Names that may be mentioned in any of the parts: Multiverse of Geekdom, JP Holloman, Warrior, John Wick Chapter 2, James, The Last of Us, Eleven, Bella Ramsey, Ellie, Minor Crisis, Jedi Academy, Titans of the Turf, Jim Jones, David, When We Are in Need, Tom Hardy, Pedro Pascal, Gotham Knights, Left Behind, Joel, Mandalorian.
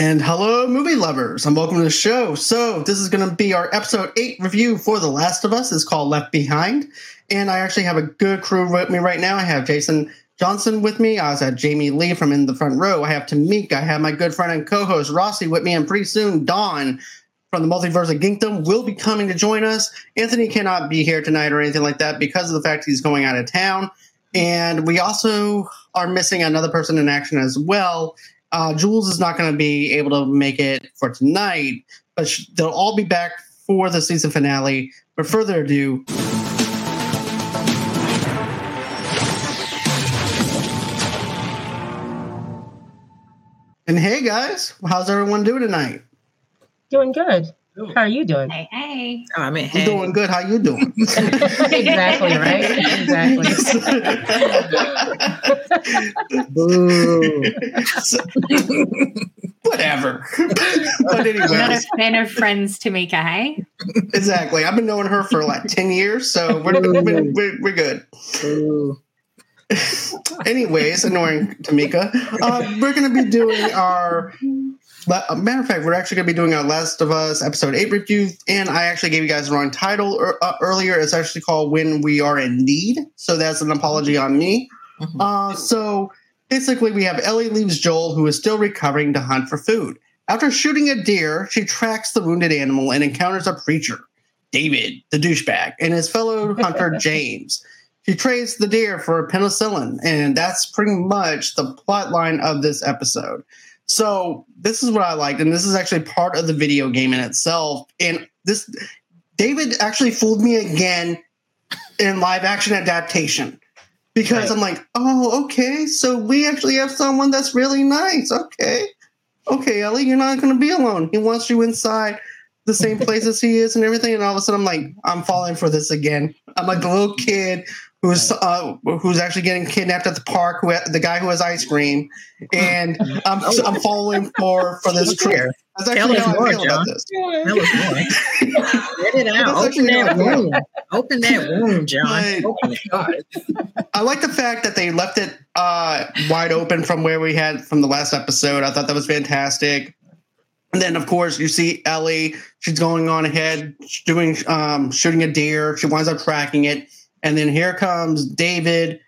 And hello, movie lovers, and welcome to the show. So this is going to be our episode 8 review for The Last of Us. It's called Left Behind. And I actually have a good crew with me right now. I have Jason Johnson with me. I also have Jamie Lee from In the Front Row. I have Tamika. I have my good friend and co-host Rossi with me. And pretty soon, Dawn from the Multiverse of Geekdom will be coming to join us. Anthony cannot be here tonight or anything like that because of the fact he's going out of town. And we also are missing another person in action as well. Jules is not going to be able to make it for tonight, but they'll all be back for the season finale. But further ado, and hey guys, how's everyone doing tonight? Doing good. How are you doing? Hey, hey. Oh, I mean, hey. I'm doing good. How you doing? Exactly, right? Exactly. Boo. So, whatever. But anyway. Not a fan of Friends, Tamika, hey? Exactly. I've been knowing her for like 10 years, so we're good. Boo. Anyways, annoying Tamika. We're going to be doing our... But a matter of fact, we're actually going to be doing our Last of Us episode 8 review, and I actually gave you guys the wrong title earlier. It's actually called When We Are in Need, so that's an apology on me. Mm-hmm. So basically, we have Ellie leaves Joel, who is still recovering, to hunt for food. After shooting a deer, she tracks the wounded animal and encounters a preacher, David, the douchebag, and his fellow hunter, James. She trades the deer for penicillin, and that's pretty much the plot line of this episode. So this is what I liked, and this is actually part of the video game in itself. And this David actually fooled me again in live action adaptation, because right. I'm like, oh, okay, so we actually have someone that's really nice. Okay, Ellie, you're not going to be alone. He wants you inside the same place as he is and everything. And all of a sudden, I'm like, I'm falling for this again. I'm like the little kid who's actually getting kidnapped at the park, the guy who has ice cream, and I'm falling for this trip. That's actually how I feel about this. Tell us more. Get it out. Open that wound, John. Open it. I like the fact that they left it wide open from where we had from the last episode. I thought that was fantastic. And then, of course, you see Ellie. She's going on ahead, doing shooting a deer. She winds up tracking it. And then here comes David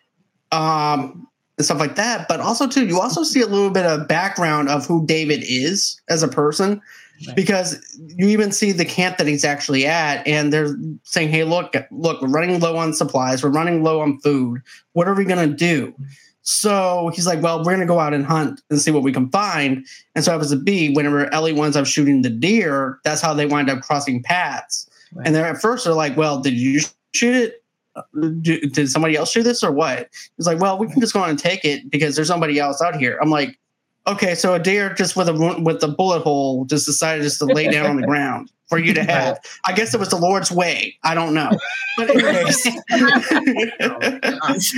and stuff like that. But also, too, you also see a little bit of background of who David is as a person, right. Because you even see the camp that he's actually at. And they're saying, hey, look, we're running low on supplies. We're running low on food. What are we going to do? So he's like, well, we're going to go out and hunt and see what we can find. And so happens to be whenever Ellie winds up shooting the deer, that's how they wind up crossing paths. Right. And then at first they're like, well, did you shoot it? Did somebody else do this or what? He's like, well, we can just go on and take it because there's somebody else out here. I'm like, okay, so a deer just with a bullet hole just decided just to lay down on the ground for you to have. I guess it was the Lord's way. I don't know. But anyways.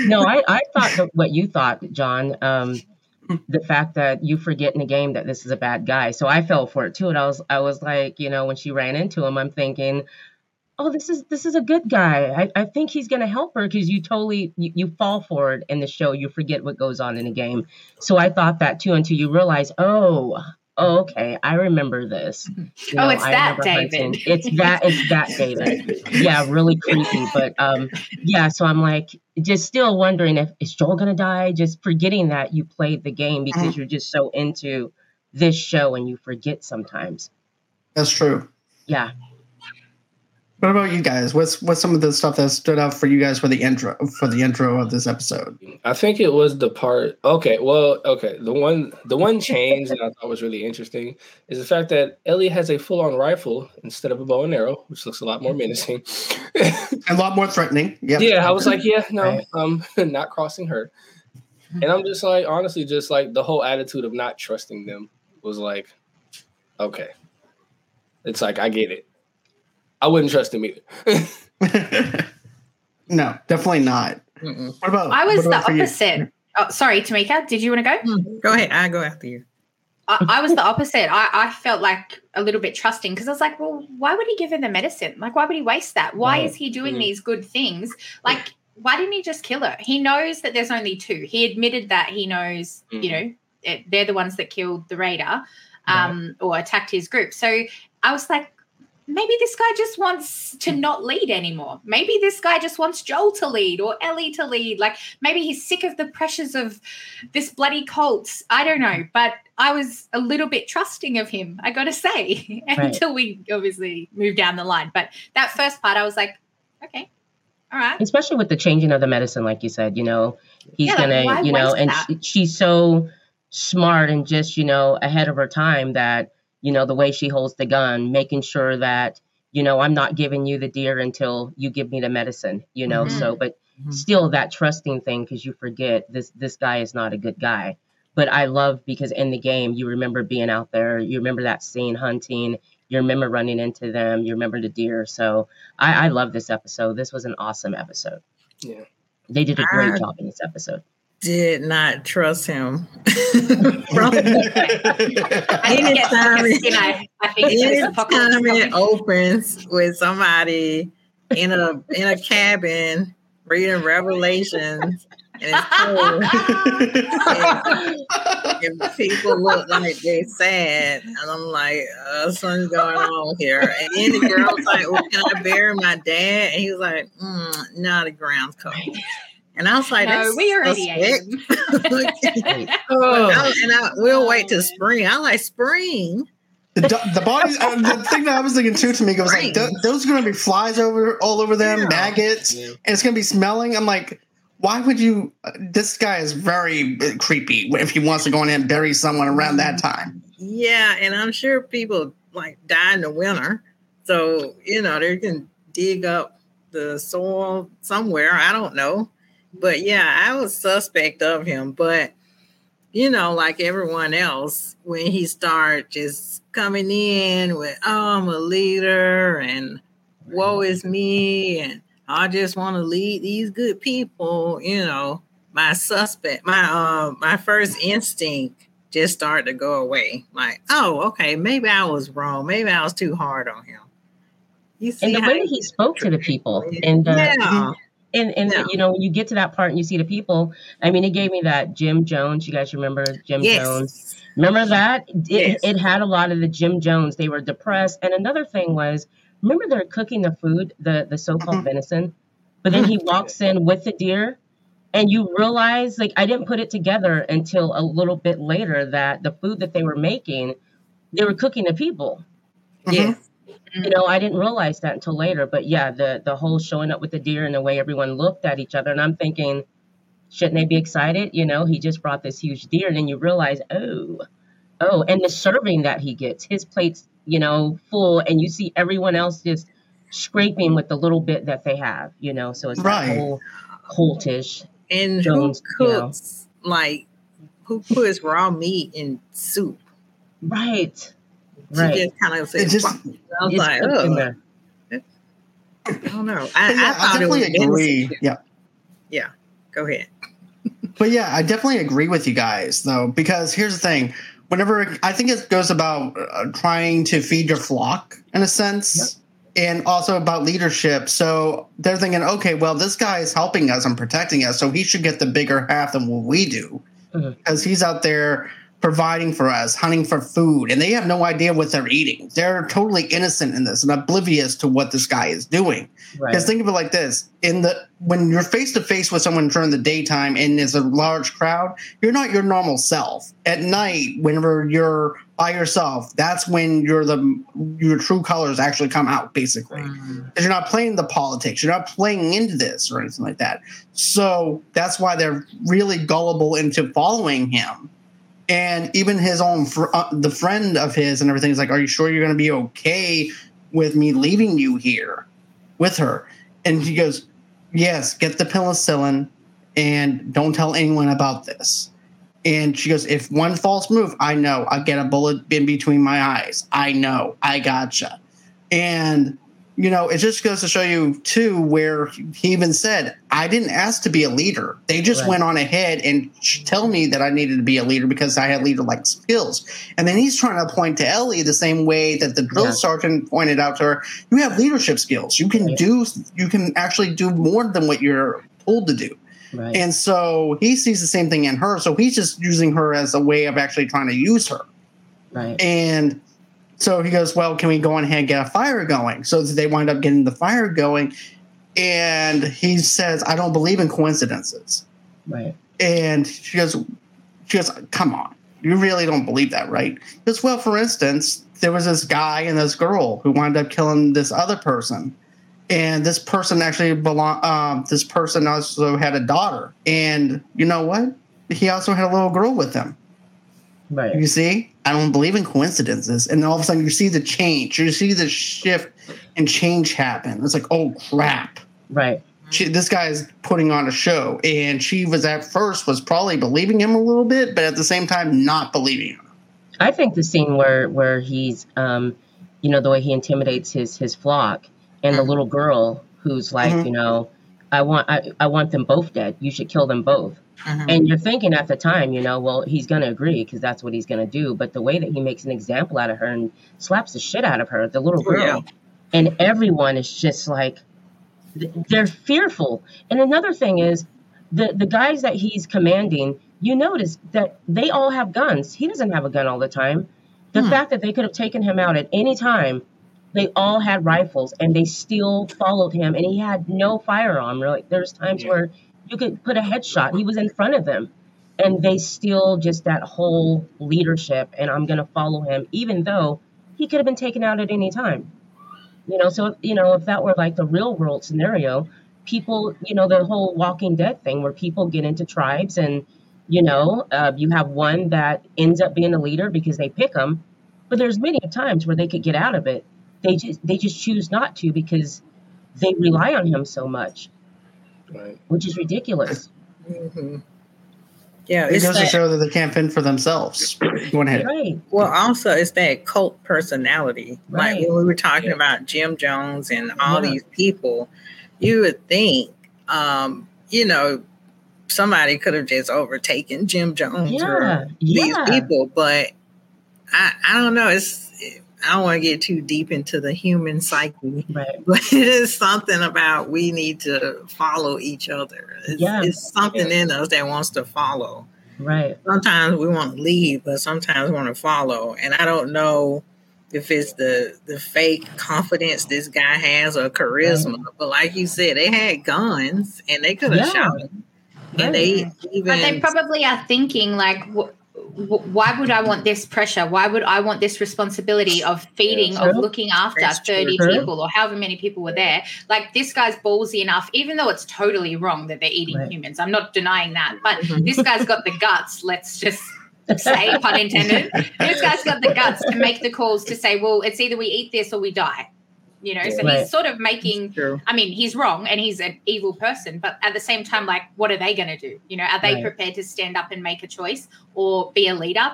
No, I thought what you thought, John. The fact that you forget in the game that this is a bad guy. So I fell for it too. And I was like, you know, when she ran into him, I'm thinking, oh, this is a good guy. I think he's going to help her because you totally, you fall for it in the show. You forget what goes on in the game. So I thought that too until you realize, oh okay, I remember this. You know, it's that David. Yeah, really creepy. But yeah, so I'm like just still wondering if, is Joel going to die? Just forgetting that you played the game because you're just so into this show and you forget sometimes. That's true. Yeah. What about you guys? What's some of the stuff that stood out for you guys for the intro of this episode? I think it was the part. Okay. The one change that I thought was really interesting is the fact that Ellie has a full-on rifle instead of a bow and arrow, which looks a lot more menacing, a lot more threatening. Yeah. Yeah, I was like, yeah, no, not crossing her. And I'm just like, honestly, just like the whole attitude of not trusting them was like, okay, it's like I get it. I wouldn't trust him either. No, definitely not. Mm-mm. What about? I was the opposite. Oh, sorry, Tamika, did you want to go? Go ahead. I'll go after you. I was the opposite. I felt like a little bit trusting because I was like, well, why would he give her the medicine? Like, why would he waste that? Why is he doing these good things? Like, why didn't he just kill her? He knows that there's only two. He admitted that he knows, you know, they're the ones that killed the raider. or attacked his group. So I was like, maybe this guy just wants to not lead anymore. Maybe this guy just wants Joel to lead or Ellie to lead. Like, maybe he's sick of the pressures of this bloody cult. I don't know. But I was a little bit trusting of him, I got to say, until we obviously moved down the line. But that first part, I was like, okay, all right. Especially with the changing of the medicine, like you said, you know, he's going to, you know, and she's so smart and just, you know, ahead of her time that, you know, the way she holds the gun, making sure that, you know, I'm not giving you the deer until you give me the medicine, you know. Mm-hmm. So, but still that trusting thing, because you forget this guy is not a good guy. But I love, because in the game, you remember being out there, you remember that scene hunting, you remember running into them, you remember the deer. So I love this episode. This was an awesome episode. Yeah, they did a great job in this episode. Did not trust him. Anytime it opens with somebody in a cabin reading Revelations, and it's cool, and people look like they're sad, and I'm like, something's going on here. And then the girl's like, well, can I bury my dad? And he was like, nah, the ground's cold. And I was like, "No, we already ate." We'll wait till spring. I like spring. The bodies. The thing that I was thinking too, to me, goes like, "Those are going to be flies all over them, maggots, and it's going to be smelling." I'm like, "Why would you?" This guy is very creepy. If he wants to go in and bury someone around that time, yeah. And I'm sure people like die in the winter, so you know they can dig up the soil somewhere. I don't know. But yeah, I was suspect of him. But, you know, like everyone else, when he started just coming in with, oh, I'm a leader and woe is me and I just want to lead these good people, you know, my first instinct just started to go away. Like, oh, okay, maybe I was wrong. Maybe I was too hard on him. You see, and the way he spoke to the people. And And you know, when you get to that part and you see the people, I mean, it gave me that Jim Jones. You guys remember Jim Jones? Remember that? It had a lot of the Jim Jones. They were depressed. And another thing was, remember they're cooking the food, the so-called venison, but then he walks in with the deer and you realize, like, I didn't put it together until a little bit later that the food that they were making, they were cooking the people. Mm-hmm. Yeah. You know, I didn't realize that until later. But yeah, the whole showing up with the deer and the way everyone looked at each other. And I'm thinking, shouldn't they be excited? You know, he just brought this huge deer. And then you realize, oh, and the serving that he gets, his plate's, you know, full. And you see everyone else just scraping with the little bit that they have, you know. So it's that whole cultish. And Jones, who cooks, you know, like, who puts raw meat in soup? Right. Right. Just kind of said, I was like, oh, I don't know. I definitely agree. Yeah. Go ahead. But yeah, I definitely agree with you guys, though, because here's the thing. Whenever I think it goes about trying to feed your flock in a sense, and also about leadership. So they're thinking, okay, well, this guy is helping us and protecting us, so he should get the bigger half than what we do, because he's out there providing for us, hunting for food, and they have no idea what they're eating. They're totally innocent in this and oblivious to what this guy is doing. Because think of it like this. When you're face-to-face with someone during the daytime and there's a large crowd, you're not your normal self. At night, whenever you're by yourself, that's when your true colors actually come out, basically. Because you're not playing the politics. You're not playing into this or anything like that. So that's why they're really gullible into following him. And even his own, the friend of his and everything is like, are you sure you're going to be okay with me leaving you here with her? And he goes, yes, get the penicillin and don't tell anyone about this. And she goes, if one false move, I know. I get a bullet in between my eyes. I know. I gotcha. And, you know, it just goes to show you, too, where he even said, I didn't ask to be a leader. They just went on ahead and tell me that I needed to be a leader because I had leader-like skills. And then he's trying to point to Ellie the same way that the drill sergeant pointed out to her. You have leadership skills. You can actually do more than what you're told to do. Right. And so he sees the same thing in her. So he's just using her as a way of actually trying to use her. Right. And so he goes, well, can we go on ahead and get a fire going? So they wind up getting the fire going. And he says, I don't believe in coincidences. Right. And she goes, come on. You really don't believe that, right? Because, well, for instance, there was this guy and this girl who wound up killing this other person. And this person actually this person also had a daughter. And you know what? He also had a little girl with him. Right. You see? I don't believe in coincidences. And then all of a sudden you see the change. You see the shift and change happen. It's like, oh, crap. Right. This guy is putting on a show, and she was at first was probably believing him a little bit, but at the same time not believing him. I think the scene where he's, the way he intimidates his flock and the little girl who's like, mm-hmm. I want them both dead. You should kill them both. Mm-hmm. And you're thinking at the time, well, he's going to agree because that's what he's going to do. But the way that he makes an example out of her and slaps the shit out of her, the little girl, and everyone is just like, they're fearful. And another thing is the guys that he's commanding, you notice that they all have guns. He doesn't have a gun all the time. The fact that they could have taken him out at any time, they all had rifles and they still followed him. And he had no firearm. Really. There's times where you could put a headshot. He was in front of them and they still just that whole leadership. And I'm going to follow him, even though he could have been taken out at any time. So if that were like the real world scenario, people, the whole Walking Dead thing where people get into tribes and, you have one that ends up being a leader because they pick them. But there's many times where they could get out of it. They just choose not to because they rely on him so much, right? Which is ridiculous. Mm-hmm. Yeah, it goes to show that they can't fend for themselves. Go ahead. Right. Well, also it's that cult personality. Right. Like when we were talking about Jim Jones and all these people, you would think, somebody could have just overtaken Jim Jones or these people. But I don't know. I don't want to get too deep into the human psyche, but it is something about we need to follow each other. It's something in us that wants to follow. Right. Sometimes we want to lead, but sometimes we want to follow. And I don't know if it's the fake confidence this guy has or charisma, but like you said, they had guns and they could have shot him. Right. And but they probably are thinking like, why would I want this pressure? Why would I want this responsibility of feeding, of looking after 30 people or however many people were there? Like, this guy's ballsy enough, even though it's totally wrong that they're eating humans. I'm not denying that. But this guy's got the guts, let's just say, pun intended. This guy's got the guts to make the calls to say, well, it's either we eat this or we die. So he's sort of making, he's wrong and he's an evil person, but at the same time, like, what are they going to do? Are they prepared to stand up and make a choice or be a leader?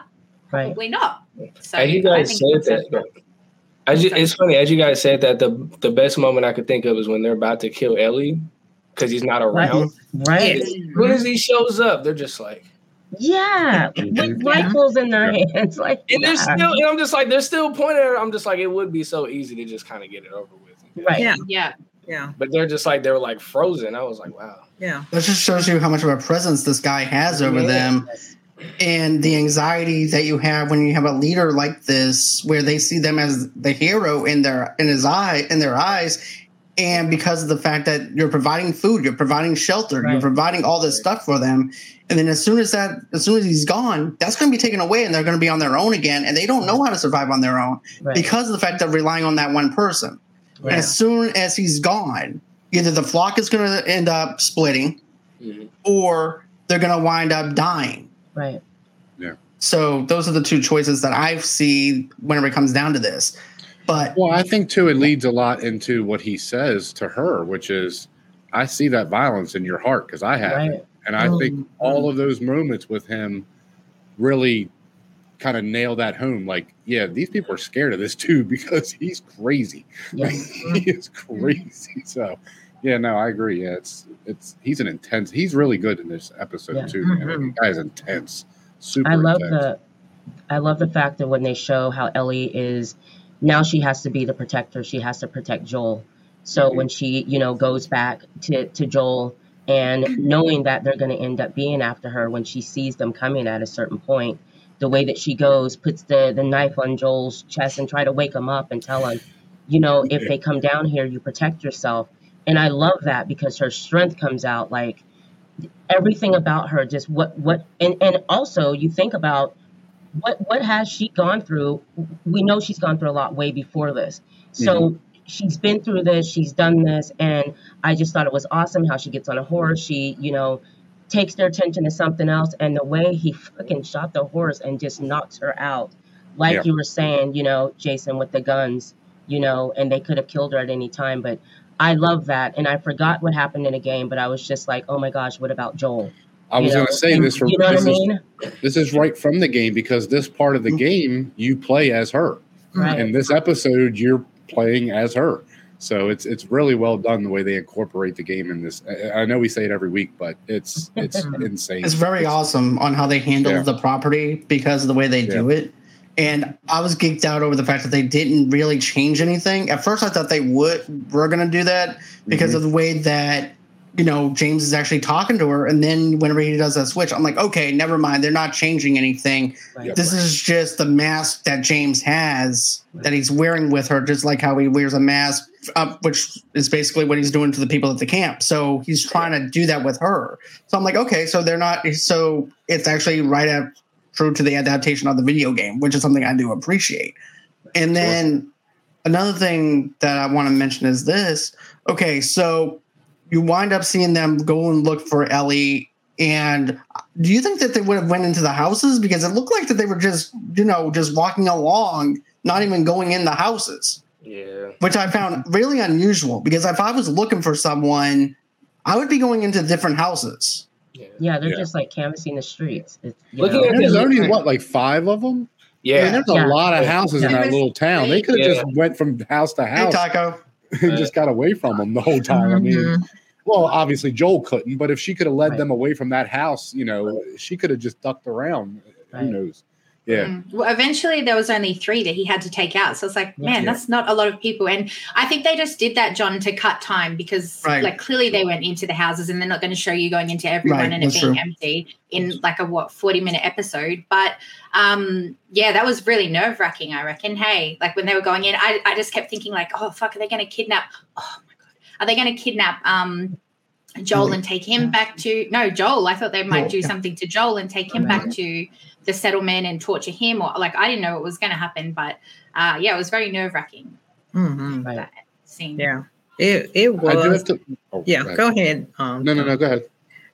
Right. Probably not. So as you guys said that, it's funny, as you guys said that, the best moment I could think of is when they're about to kill Ellie because he's not around. Right. As soon as he shows up, they're just like. Yeah, with rifles in their hands, like, and they're still. And I'm just like, they're still pointing. I'm just like, it would be so easy to just kind of get it over with, right? Yeah. But they're just like, they were like frozen. I was like, wow. Yeah, that just shows you how much of a presence this guy has over them, and the anxiety that you have when you have a leader like this, where they see them as the hero in their eyes, and because of the fact that you're providing food, you're providing shelter, you're providing all this stuff for them. And then as soon as he's gone, that's going to be taken away and they're going to be on their own again. And they don't know how to survive on their own because of the fact they're relying on that one person. Right. As soon as he's gone, either the flock is going to end up splitting or they're going to wind up dying. Right. Yeah. So those are the two choices that I see whenever it comes down to this. But well, I think, too, it leads a lot into what he says to her, which is, I see that violence in your heart because I have it. And I think all of those moments with him really kind of nail that home. Like, yeah, these people are scared of this too because he's crazy. Yes. He is crazy. So, yeah, no, I agree. Yeah, it's he's an intense. He's really good in this episode too. Man. The guy's intense. Super. I love the fact that when they show how Ellie is now, she has to be the protector. She has to protect Joel. So when she goes back to Joel. And knowing that they're going to end up being after her when she sees them coming at a certain point, the way that she goes, puts the knife on Joel's chest and try to wake him up and tell him, you know, if they come down here, you protect yourself. And I love that because her strength comes out, like everything about her, just what, and also you think about what has she gone through? We know she's gone through a lot way before this. So she's been through this, she's done this. And I just thought it was awesome how she gets on a horse. She, you know, takes their attention to something else. And the way he fucking shot the horse and just knocks her out, like you were saying, you know, Jason, with the guns, you know, and they could have killed her at any time, but I love that. And I forgot what happened in the game, but I was just like, oh my gosh, what about Joel? I was going to say this. You know what I mean? This is right from the game, because this part of the game you play as her, right? And this episode you're playing as her. So it's really well done the way they incorporate the game in this. I know we say it every week, but it's insane. It's very awesome on how they handle the property because of the way they do it. And I was geeked out over the fact that they didn't really change anything. At first, I thought they were going to do that because of the way that, you know, James is actually talking to her. And then whenever he does that switch, I'm like, okay, never mind. They're not changing anything. Right. This is just the mask that James has that he's wearing with her, just like how he wears a mask, which is basically what he's doing to the people at the camp. So he's trying to do that with her. So I'm like, okay, so they're not – so it's actually right at – true to the adaptation of the video game, which is something I do appreciate. And then another thing that I want to mention is this. Okay, so you wind up seeing them go and look for Ellie. And do you think that they would have went into the houses? Because it looked like that they were just, you know, just walking along, not even going in the houses. Yeah. Which I found really unusual, because if I was looking for someone, I would be going into different houses. Yeah, they're just like canvassing the streets. There's only like five of them. Yeah, I mean, there's a lot of houses in that little town. They could have just went from house to house. Hey, Taco, and just got away from them the whole time. I mean, well, obviously Joel couldn't, but if she could have led them away from that house, you know, she could have just ducked around. Who knows? Yeah. Well, eventually there was only three that he had to take out. So it's like, man, that's not a lot of people. And I think they just did that, John, to cut time because like clearly they went into the houses and they're not going to show you going into everyone and it being empty in like a 40-minute episode. But that was really nerve-wracking, I reckon. Hey, like when they were going in, I just kept thinking like, oh fuck, are they going to kidnap? Oh my God. Are they going to kidnap Joel and take him back to Joel? I thought they might do something to Joel and take him back to the settlement and torture him, or like I didn't know what was going to happen, but it was very nerve-wracking. That scene. Yeah, it was. Go ahead. No, go ahead.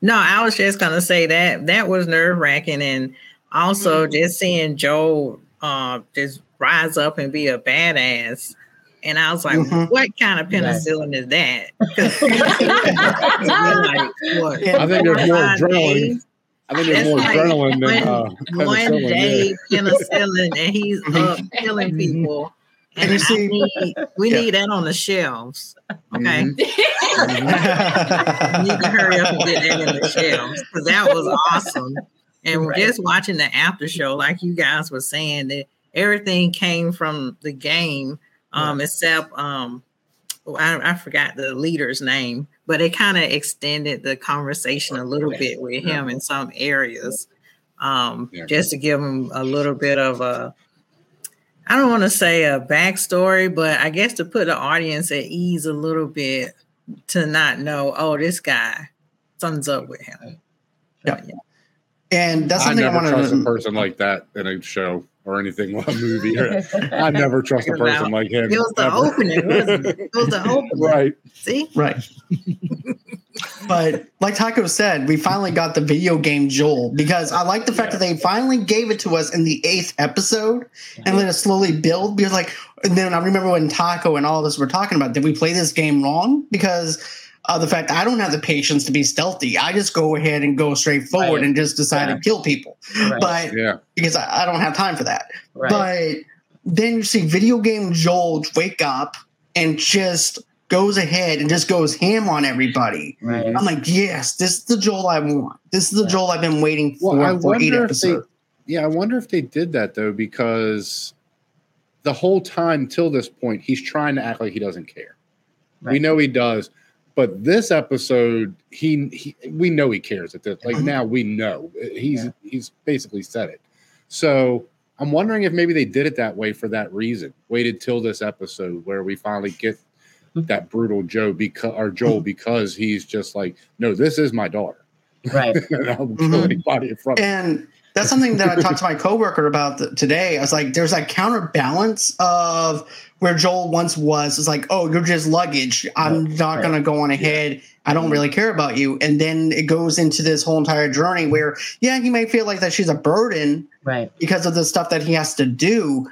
No, I was just gonna say that was nerve-wracking, and also just seeing Joel just rise up and be a badass. And I was like, what kind of penicillin is that? I think there's more adrenaline. Than one day penicillin, and he's up killing people. And we need that on the shelves. Okay. We need to hurry up and get that in the shelves, because that was awesome. And just watching the after show, like you guys were saying, that everything came from the game. I forgot the leader's name, but it kind of extended the conversation a little bit with him in some areas, just to give him a little bit of a, I don't want to say a backstory, but I guess to put the audience at ease a little bit, to not know, oh, this guy, something's up with him. Yeah. And that's something I never trust a person like that in a show or anything, a movie. I never trust a person like him. It was the opening, wasn't it? It was the opening. Right. See? Right. But like Taco said, we finally got the video game Joel, because I like the fact that they finally gave it to us in the 8th episode and let us slowly build. Because like, and then I remember when Taco and all of us were talking about, did we play this game wrong? Because the fact I don't have the patience to be stealthy. I just go ahead and go straight forward and just decide to kill people. Right. But because I don't have time for that. Right. But then you see video game Joel wake up and just goes ahead and just goes ham on everybody. Right. I'm like, yes, this is the Joel I want. This is the Joel I've been waiting for 8 episodes. I wonder if they did that, though, because the whole time till this point, he's trying to act like he doesn't care. Right. We know he does. But this episode, we know he cares at this. Like now, we know he's basically said it. So I'm wondering if maybe they did it that way for that reason. Waited till this episode where we finally get that brutal Joel because he's just like, no, this is my daughter. Right. And I'll kill anybody in front of and that's something that I talked to my coworker about today. I was like, there's that counterbalance of where Joel once was. It's like, oh, you're just luggage. I'm not going to go on ahead. Yeah. I don't really care about you. And then it goes into this whole entire journey where, yeah, he may feel like that she's a burden because of the stuff that he has to do.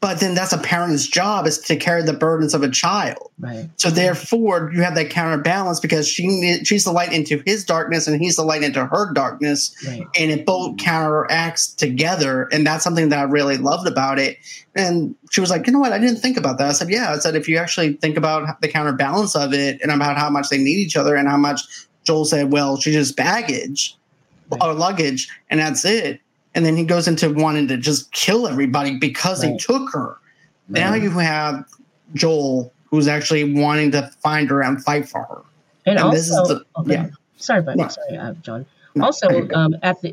But then that's a parent's job, is to carry the burdens of a child. Right. So therefore, you have that counterbalance because she's the light into his darkness and he's the light into her darkness. Right. And it both counteracts together. And that's something that I really loved about it. And she was like, you know what? I didn't think about that. I said, yeah. I said, if you actually think about the counterbalance of it and about how much they need each other and how much Joel said, well, she's just baggage or luggage and that's it. And then he goes into wanting to just kill everybody because they took her. Right. Now you have Joel, who's actually wanting to find her and fight for her. And also, this is the, Sorry, John. Also,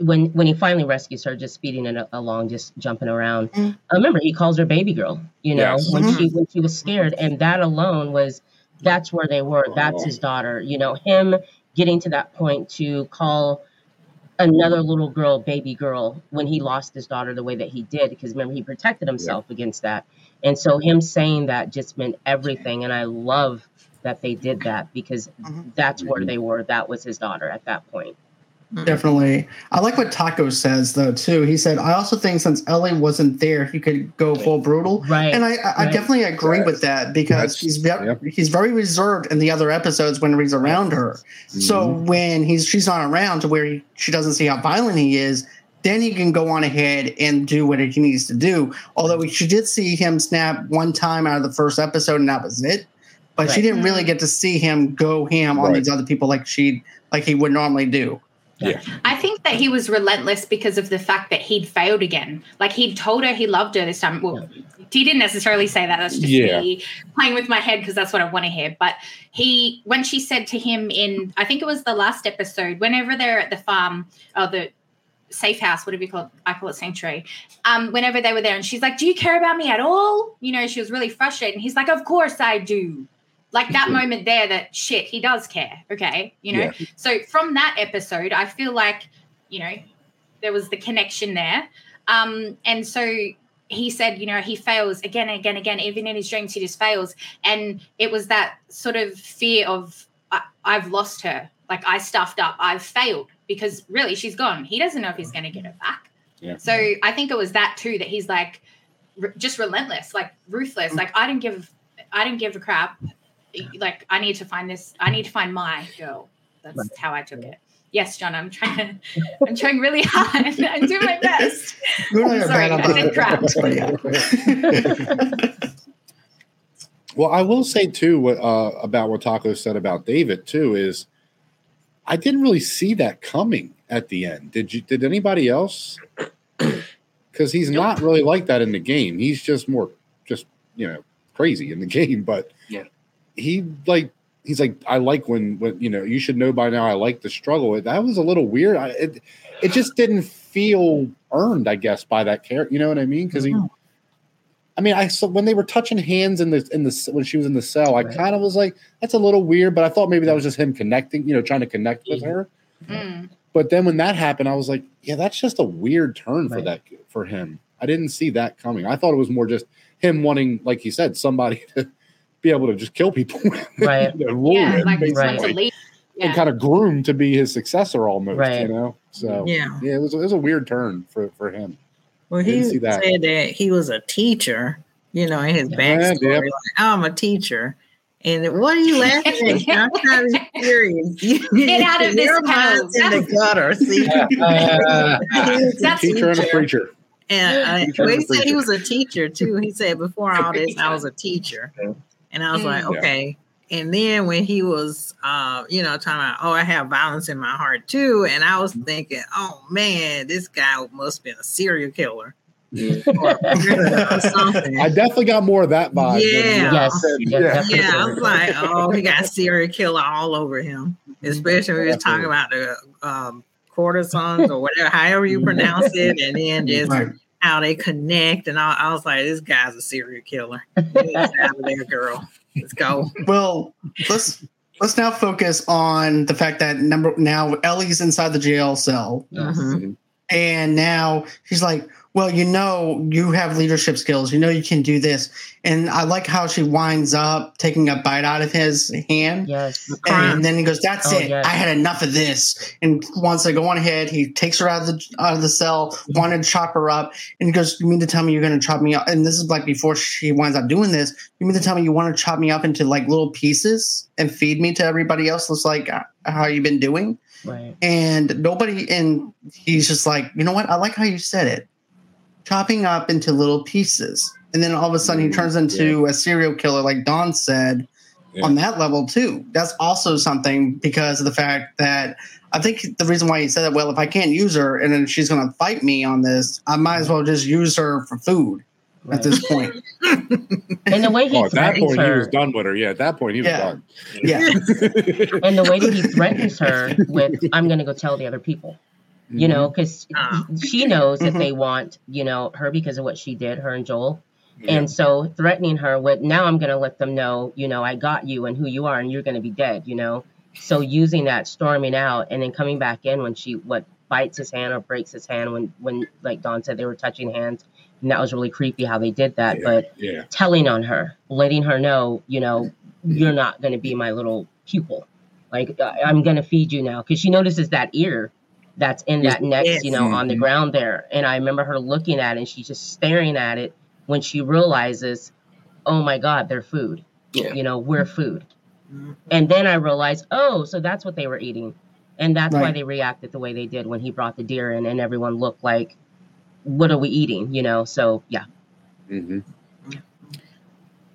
when he finally rescues her, just speeding it along, just jumping around. Mm-hmm. Remember, he calls her baby girl. You know, when she was scared, and that alone was that's where they were. That's his daughter. You know, him getting to that point to call another little girl, baby girl, when he lost his daughter the way that he did, because remember, he protected himself against that. And so him saying that just meant everything. And I love that they did that because that's where they were. That was his daughter at that point. Definitely. I like what Taco says, though, too. He said, I also think since Ellie wasn't there, he could go full brutal. Right. And I definitely agree with that because he's very reserved in the other episodes when he's around her. Mm-hmm. So when she's not around to where she doesn't see how violent he is, then he can go on ahead and do what he needs to do. Although she did see him snap one time out of the first episode, and that was it. But she didn't really get to see him go ham on these other people like he would normally do. Yeah. I think that he was relentless because of the fact that he'd failed again. Like, he'd told her he loved her this time. Well, he didn't necessarily say that. That's just me playing with my head because that's what I want to hear. But when she said to him in, I think it was the last episode, whenever they're at the farm or the safe house, whatever you call it, I call it sanctuary, whenever they were there, and she's like, do you care about me at all? You know, she was really frustrated. And he's like, of course I do. Like that moment there that, shit, he does care, okay, you know? Yeah. So from that episode, I feel like, you know, there was the connection there. And so he said, you know, he fails again and again and again. Even in his dreams, he just fails. And it was that sort of fear of, I've lost her. Like, I stuffed up. I've failed because, really, she's gone. He doesn't know if he's going to get her back. Yeah. So I think it was that, too, that he's, like, just relentless, like, ruthless. Like, I didn't give a crap. Like, I need to find this. I need to find my girl. That's how I took it. Yes, John, I'm trying really hard. I'm doing my best. I'm sorry, I said crap. Well, I will say, too, about what Taco said about David, too, is I didn't really see that coming at the end. Did anybody else? Because he's not really like that in the game. He's just more, you know, crazy in the game. But yeah. He's like, I like when you know, you should know by now, I like the struggle. That was a little weird. It just didn't feel earned, I guess, by that character. You know what I mean? Because I saw when they were touching hands in the when she was in the cell, I kind of was like, that's a little weird. But I thought maybe that was just him connecting, you know, trying to connect with her. Mm. But then when that happened, I was like, yeah, that's just a weird turn for him. I didn't see that coming. I thought it was more just him wanting, like he said, somebody to be able to just kill people, right? And kind of groomed to be his successor almost, you know? So it was a weird turn for him. Well, he said that he was a teacher, you know, in his backstory. Yeah. Like, I'm a teacher. And what are you laughing at? I'm kind of serious. Get out of this house. In the gutter, see? That's teacher and a preacher. And he said he was a teacher, too. He said, before all this, I was a teacher. Yeah. And I was like, okay. And then when he was, talking about, I have violence in my heart too. And I was thinking, oh man, this guy must have been a serial killer. Yeah. or something. I definitely got more of that vibe. Yeah. I was like, oh, he got serial killer all over him. Especially when we were talking about the cortisons or whatever, however you pronounce it, and then just right. how they connect. And I was like, this guy's a serial killer. Get out of there, girl. Let's go. Well, let's now focus on the fact that now Ellie's inside the jail cell. Mm-hmm. And now she's like, well, you have leadership skills. You can do this. And I like how she winds up taking a bite out of his hand. Yes. And then he goes, that's it. Yes. I had enough of this. And wants to go on ahead. He takes her out of the cell, wanted to chop her up. And he goes, you mean to tell me you're going to chop me up? And this is like before she winds up doing this. You mean to tell me you want to chop me up into like little pieces and feed me to everybody else? It's like how you've been doing. Right. And he's just like, you know what? I like how you said it. Chopping up into little pieces. And then all of a sudden he turns into a serial killer, like Dawn said, on that level too. That's also something because of the fact that I think the reason why he said that, well, if I can't use her and then she's going to fight me on this, I might as well just use her for food at this point. And the way he at that point, he was done with her. Yeah, at that point, he was done. Yeah. And the way that he threatens her with, I'm going to go tell the other people. You know, because she knows that they want, her because of what she did, her and Joel. Yeah. And so threatening her with, now I'm going to let them know, I got you and who you are and you're going to be dead, So using that, storming out and then coming back in when she, bites his hand or breaks his hand when like Dawn said, they were touching hands. And that was really creepy how they did that. But telling on her, letting her know, you're not going to be my little pupil. Like, I'm going to feed you now because she notices that ear. That's in that neck, on the ground there. And I remember her looking at it and she's just staring at it when she realizes, oh my God, they're food. Yeah. We're food. Mm-hmm. And then I realized, oh, so that's what they were eating. And that's why they reacted the way they did when he brought the deer in and everyone looked like, what are we eating? So yeah. Mm-hmm.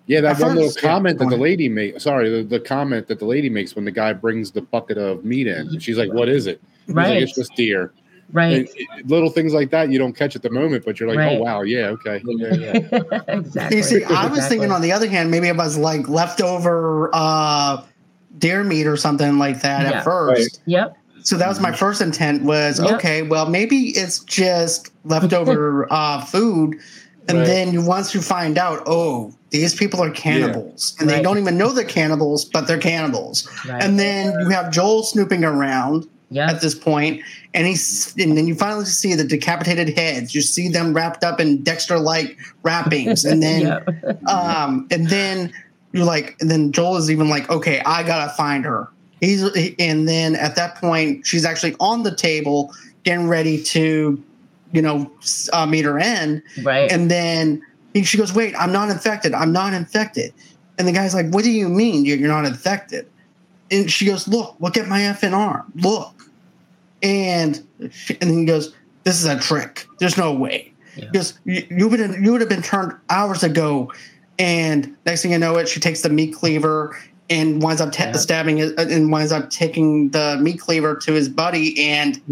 Yeah, that one little comment that the lady made. Sorry, the comment that the lady makes when the guy brings the bucket of meat in. And she's like, what is it? Right. Like, it's just deer. Right. And little things like that you don't catch at the moment, but you're like, oh, wow, yeah, okay. Yeah. Exactly. You see, I was thinking, on the other hand, maybe it was like leftover deer meat or something like that at first. Right. Yep. So that was my first intent was, okay, well, maybe it's just leftover food. And then once you find out, oh, these people are cannibals. Yeah. And they don't even know they're cannibals, but they're cannibals. Right. And then you have Joel snooping around. Yeah. At this point, and then you finally see the decapitated heads. You see them wrapped up in Dexter-like wrappings, and then, you're like, and then Joel is even like, okay, I gotta find her. And then at that point, she's actually on the table getting ready to, meet her end. Right. And then she goes, wait, I'm not infected. I'm not infected. And the guy's like, what do you mean you're not infected? And she goes, look at my effing arm. Look. And then he goes, this is a trick. There's no way. Yeah. He goes, you would have been turned hours ago. And next thing you know it, she takes the meat cleaver and winds up stabbing it and winds up taking the meat cleaver to his buddy and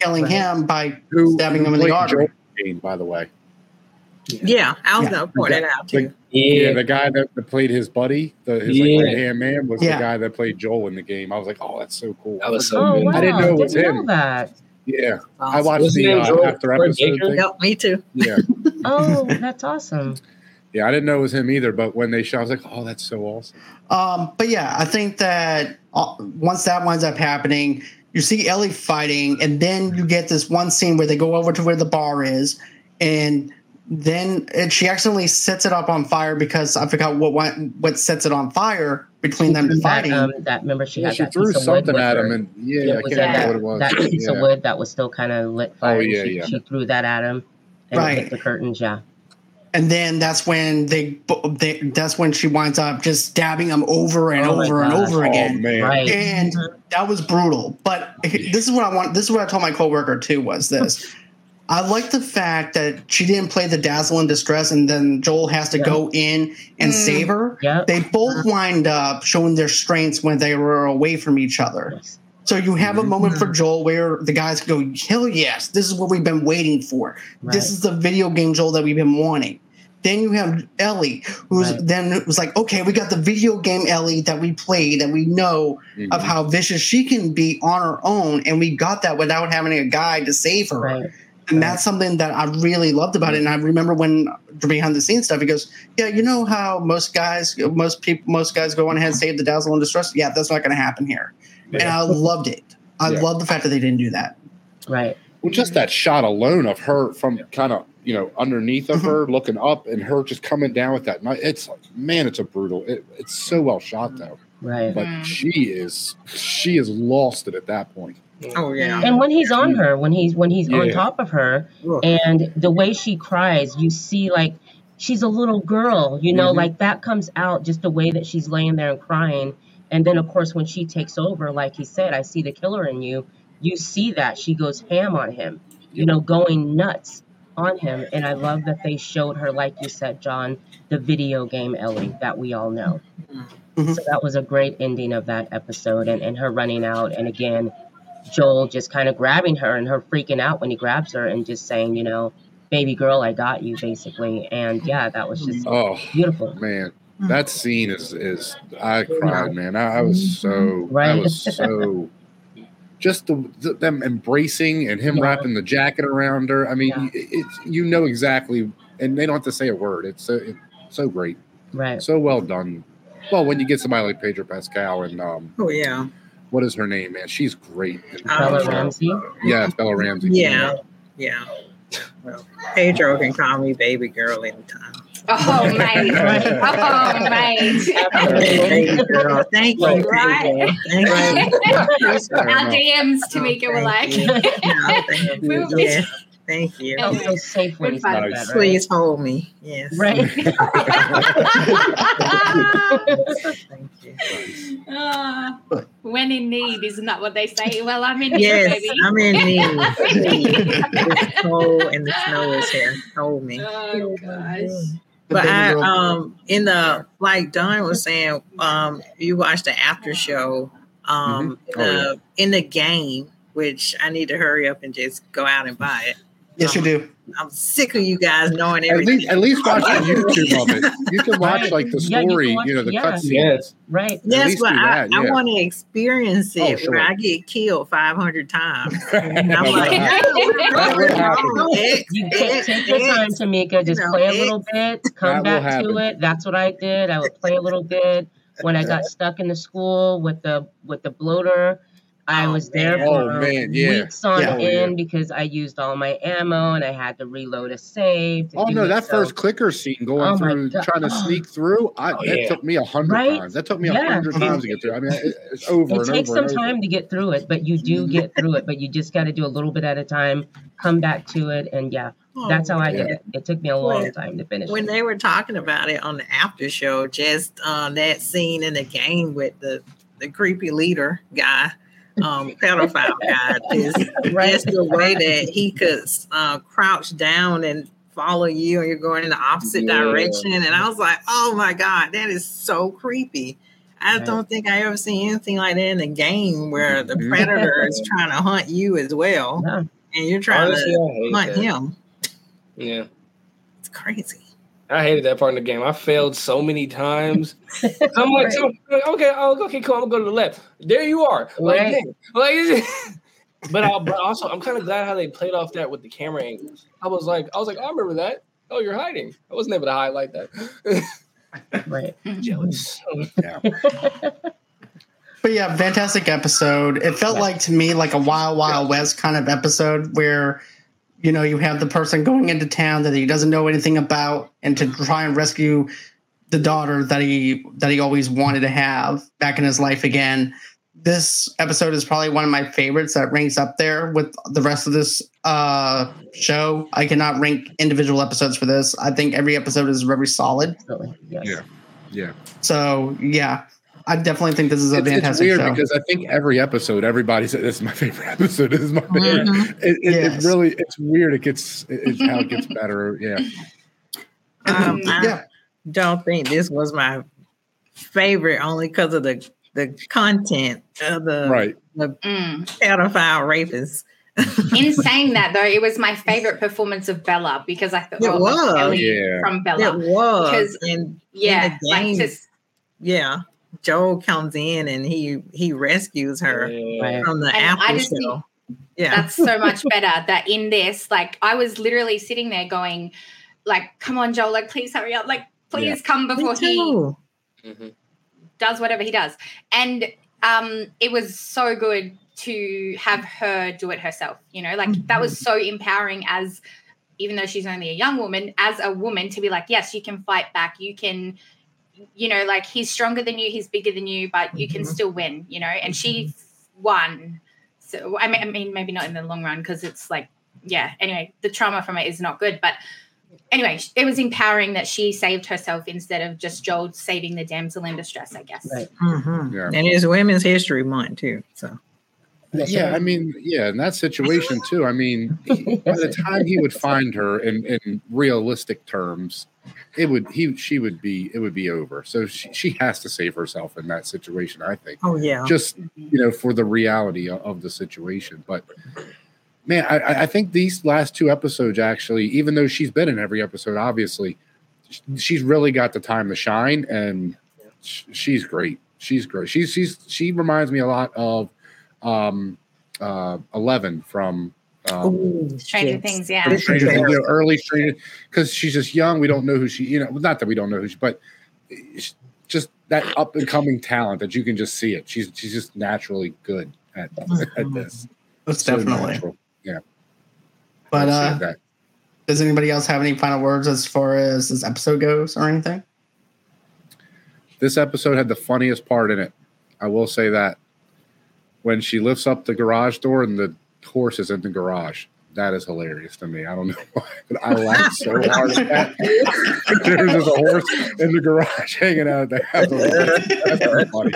killing him by stabbing him in the arm. By the way. Yeah, I was going to point it out too. Yeah, the guy that played his buddy, his right-hand man, was the guy that played Joel in the game. I was like, oh, that's so cool. That was so good. Wow. I didn't know it was him. That. Yeah, awesome. I watched the after episode thing. Nope, me too. Yeah. Oh, that's awesome. Yeah, I didn't know it was him either, but when they shot, I was like, oh, that's so awesome. But yeah, I think that once that winds up happening, you see Ellie fighting, and then you get this one scene where they go over to where the bar is, and then she accidentally sets it up on fire because I forgot what sets it on fire between them fighting. Remember she threw something at him, and I can't remember what it was. That piece of wood that was still kind of lit fire. Oh, she threw that at him and hit the curtains. Yeah, and then that's when that's when she winds up just stabbing him over and over and over again. Man. Right. And that was brutal. But this is what I want. This is what I told my coworker too. Was this. I like the fact that she didn't play the dazzle and distress, and then Joel has to go in and save her. Yep. They both wind up showing their strengths when they were away from each other. Yes. So you have a moment for Joel where the guys go, hell yes, this is what we've been waiting for. Right. This is the video game Joel that we've been wanting. Then you have Ellie, who's then it was like, okay, we got the video game Ellie that we played and we know of how vicious she can be on her own. And we got that without having a guy to save her. Right. And that's something that I really loved about it. And I remember when behind the scenes stuff, he goes, yeah, you know how most guys go on ahead and save the dazzle and distress. Yeah, that's not going to happen here. Yeah. And I loved it. I loved the fact that they didn't do that. Right. Well, just that shot alone of her from kind of, you know, underneath of her, looking up, and her just coming down with that. It's like, man, it's a brutal. It's so well shot, though. Right. But she is lost at that point. Oh, yeah. And when he's on her, when he's on top of her, and the way she cries, you see, like, she's a little girl, you know, like, that comes out just the way that she's laying there and crying. And then, of course, when she takes over, like he said, I see the killer in you. You see that. She goes ham on him, you know, going nuts on him. And I love that they showed her, like you said, John, the video game Ellie that we all know. So that was a great ending of that episode, and her running out, and again Joel just kind of grabbing her and her freaking out when he grabs her and just saying, you know, baby girl, I got you, basically. And yeah, that was just beautiful, man. That scene is I cried, man. I was so I was so just them embracing and him wrapping the jacket around her. I mean, it's, you know, exactly, and they don't have to say a word. It's so great, right? So well done. Well, when you get somebody like Pedro Pascal and what is her name, man? She's great. Bella Ramsey. Yeah, Bella Ramsey. Yeah. Well, Pedro can call me baby girl anytime. Oh, mate. Oh, mate. Thank you. Right? Our DMs, Tamika, were like, thank you. It was so safe when that, please hold me. Yes. Right. Thank you. When in need, isn't that what they say? Well, I'm in need, baby. Yes, I'm in need. It's cold and the snow is here. Hold me. Oh, gosh. But I, in the, like Don was saying, you watched the after show in the game, which I need to hurry up and just go out and buy it. Yes, you do. I'm sick of you guys knowing everything. At least watch the YouTube of it. You can watch like the story, you know, the cutscenes. Yes, right. Yes, but I want to experience it where I get killed 500 times. And I'm like, you can't take your time, Tamika. Just play a little bit, come back to it. That's what I did. I would play a little bit when I got stuck in the school with the bloater. I was there for weeks on end because I used all my ammo and I had to reload a save. That first clicker scene going through, trying to sneak through, that took me 100 times. That took me 100 times to get through. I mean, it's over. It takes some time to get through it, but you do get through it. But you just got to do a little bit at a time, come back to it, and that's how I did it. It took me a long time to finish. When they were talking about it on the after show, just that scene in the game with the creepy leader guy. Pedophile guy, just the way that he could crouch down and follow you, and you're going in the opposite direction. And I was like, oh my God, that is so creepy. I don't think I ever seen anything like that in a game where the predator is trying to hunt you as well, and you're trying to hunt him. Yeah, it's crazy. I hated that part of the game. I failed so many times. I'm like, okay, cool. I'm gonna go to the left. There you are. But also, I'm kind of glad how they played off that with the camera angles. I was like, I remember that. Oh, you're hiding. I wasn't able to hide like that. Right. Jealous. Yeah. But yeah, fantastic episode. It felt like to me like a Wild West kind of episode where, you know, you have the person going into town that he doesn't know anything about, and to try and rescue the daughter that he always wanted to have back in his life again. This episode is probably one of my favorites that ranks up there with the rest of this show. I cannot rank individual episodes for this. I think every episode is very solid. Yes. Yeah. So, yeah. I definitely think this is a fantastic show. It's weird because I think every episode, everybody says, this is my favorite episode. This is my favorite. It really, it's weird. It's how it gets better. Yeah. I don't think this was my favorite only because of the content of the pedophile rapists. In saying that, though, it was my favorite performance of Bella because I thought, well, like Ellie from Bella. It was. Because, in the game, Joel comes in and he rescues her from the apple shell. Yeah. That's so much better that in this, like, I was literally sitting there going, like, come on, Joel, like, please hurry up. Like, please come before he does whatever he does. And it was so good to have her do it herself, you know, like that was so empowering as, even though she's only a young woman, as a woman to be like, yes, you can fight back. You can, you know, like he's stronger than you, he's bigger than you, but you can still win, you know, and she won. So, I mean, maybe not in the long run because it's like, anyway, the trauma from it is not good. But anyway, it was empowering that she saved herself instead of just Joel saving the damsel in distress, I guess. Right. Mm-hmm. Yeah. And it's Women's History Month too, so. Yeah, I mean, in that situation too. I mean, by the time he would find her in realistic terms, it would be over. So she has to save herself in that situation, I think. Oh yeah, just for the reality of the situation. But man, I think these last two episodes actually, even though she's been in every episode, obviously, she's really got the time to shine, and she's great. She's great. She reminds me a lot of. Eleven from Stranger Things, early Stranger, because she's just young. We don't know who she, not that we don't know who she, but just that up and coming talent that you can just see it. She's just naturally good at this. That's so definitely natural. Yeah. But does anybody else have any final words as far as this episode goes or anything? This episode had the funniest part in it. I will say that. When she lifts up the garage door and the horse is in the garage. That is hilarious to me. I don't know why, but I laughed so hard at that. There's just a horse in the garage hanging out. That's funny.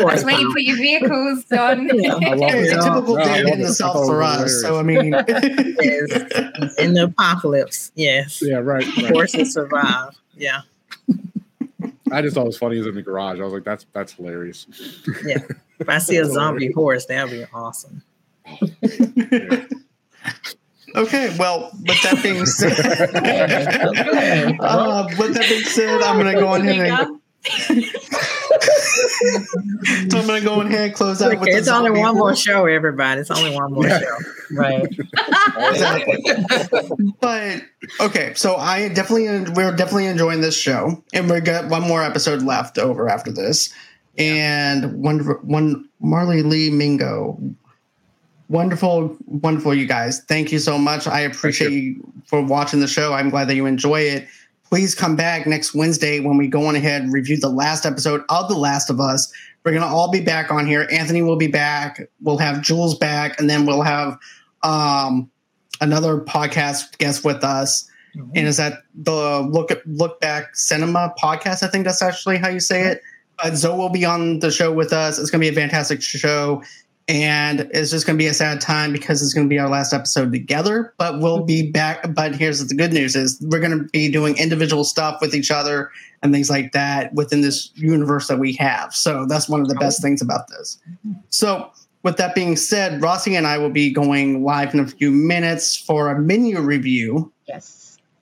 That's where you put your vehicles on. I love it. It's a typical day in the South for us. So, I mean. In the apocalypse, yes. Yeah, right. Horses survive. Yeah. I just thought it was funny. It was in the garage. I was like, that's hilarious. Yeah. If I see a zombie horse, that would be awesome. Okay, well, with that being said, I'm going to go ahead and close out with it's only one more show, everybody. It's only one more show. Right. Exactly. But okay, so we're definitely enjoying this show, and we got one more episode left over after this. And one Marley Lee Mingo. Wonderful, wonderful, you guys. Thank you so much. I appreciate you for watching the show. I'm glad that you enjoy it. Please come back next Wednesday when we go on ahead and review the last episode of The Last of Us. We're going to all be back on here. Anthony will be back. We'll have Jules back. And then we'll have another podcast guest with us. Mm-hmm. And is that the Look Back Cinema podcast? I think that's actually how you say it. But Zoe will be on the show with us. It's going to be a fantastic show. And it's just going to be a sad time because it's going to be our last episode together. But we'll be back. But here's the good news is we're going to be doing individual stuff with each other and things like that within this universe that we have. So that's one of the best things about this. So with that being said, Rossi and I will be going live in a few minutes for a menu review. Yes.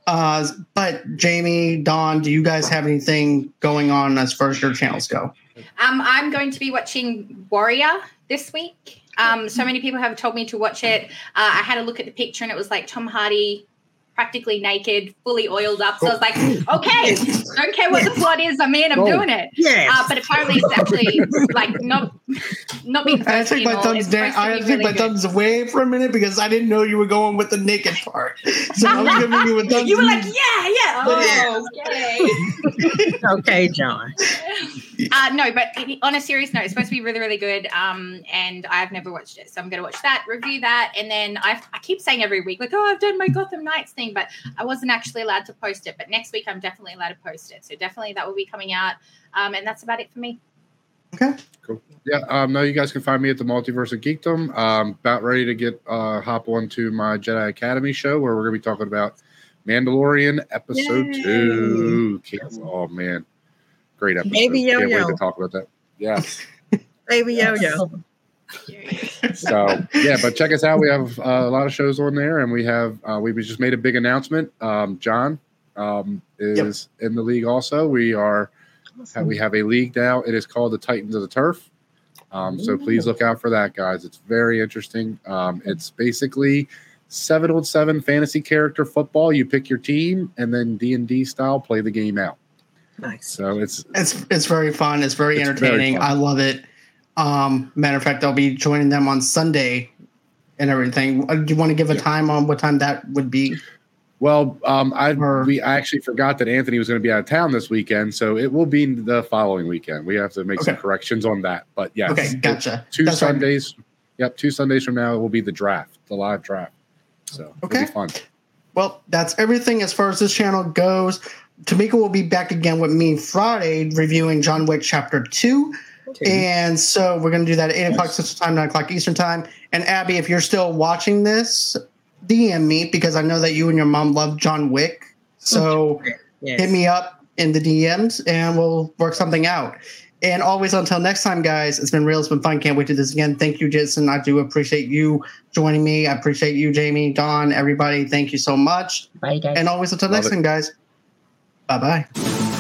But Jamie, Dawn, do you guys have anything going on as far as your channels go? I'm going to be watching Warrior this week. So many people have told me to watch it. I had a look at the picture and it was like Tom Hardy, practically naked, fully oiled up. So I was like, okay, don't care what the plot is. I'm in, I'm doing it. Yes. But apparently it's actually like not being I take my thumbs down. I take my thumbs away for a minute because I didn't know you were going with the naked part. So I was giving you a thumbs. You were like, yeah. Oh, okay. Okay, John. No, but on a serious note, it's supposed to be really, really good. And I've never watched it. So I'm going to watch that, review that. And then I keep saying every week, like, I've done my Gotham Knights thing, but I wasn't actually allowed to post it. But next week, I'm definitely allowed to post it. So definitely that will be coming out. And that's about it for me. Okay. Cool. Yeah. No, you guys can find me at the Multiverse of Geekdom. About ready to get hop on to my Jedi Academy show where we're going to be talking about Mandalorian episode 2. Oh, man. Great episode. Baby Yo-Yo. Can't wait to talk about that. Yeah. Baby Yo-Yo. So yeah, but check us out. We have a lot of shows on there, and we have we just made a big announcement. John is in the league also. We have a league now. It is called the Titans of the Turf. So please look out for that, guys. It's very interesting. It's basically 7-on-7 fantasy character football. You pick your team, and then D&D style play the game out. Nice. So it's very fun. It's very entertaining. Very I love it. Matter of fact, I'll be joining them on Sunday and everything. Do you want to give a time on what time that would be? Well, I actually forgot that Anthony was going to be out of town this weekend, so it will be the following weekend. We have to make some corrections on that, but yes. Okay, gotcha. Sundays. Right. Yep, 2 Sundays from now it will be the live draft. So it'll be fun. Well, that's everything as far as this channel goes. Tamika will be back again with me Friday reviewing John Wick Chapter 2. And so we're going to do that at 8 o'clock Central Time, 9 o'clock Eastern Time. And Abby, if you're still watching this, DM me because I know that you and your mom love John Wick. So hit me up in the DMs and we'll work something out. And always until next time, guys, it's been real. It's been fun. Can't wait to do this again. Thank you, Jason. I do appreciate you joining me. I appreciate you, Jamie, Don, everybody. Thank you so much. Bye, guys. And always until next time, guys. Bye-bye.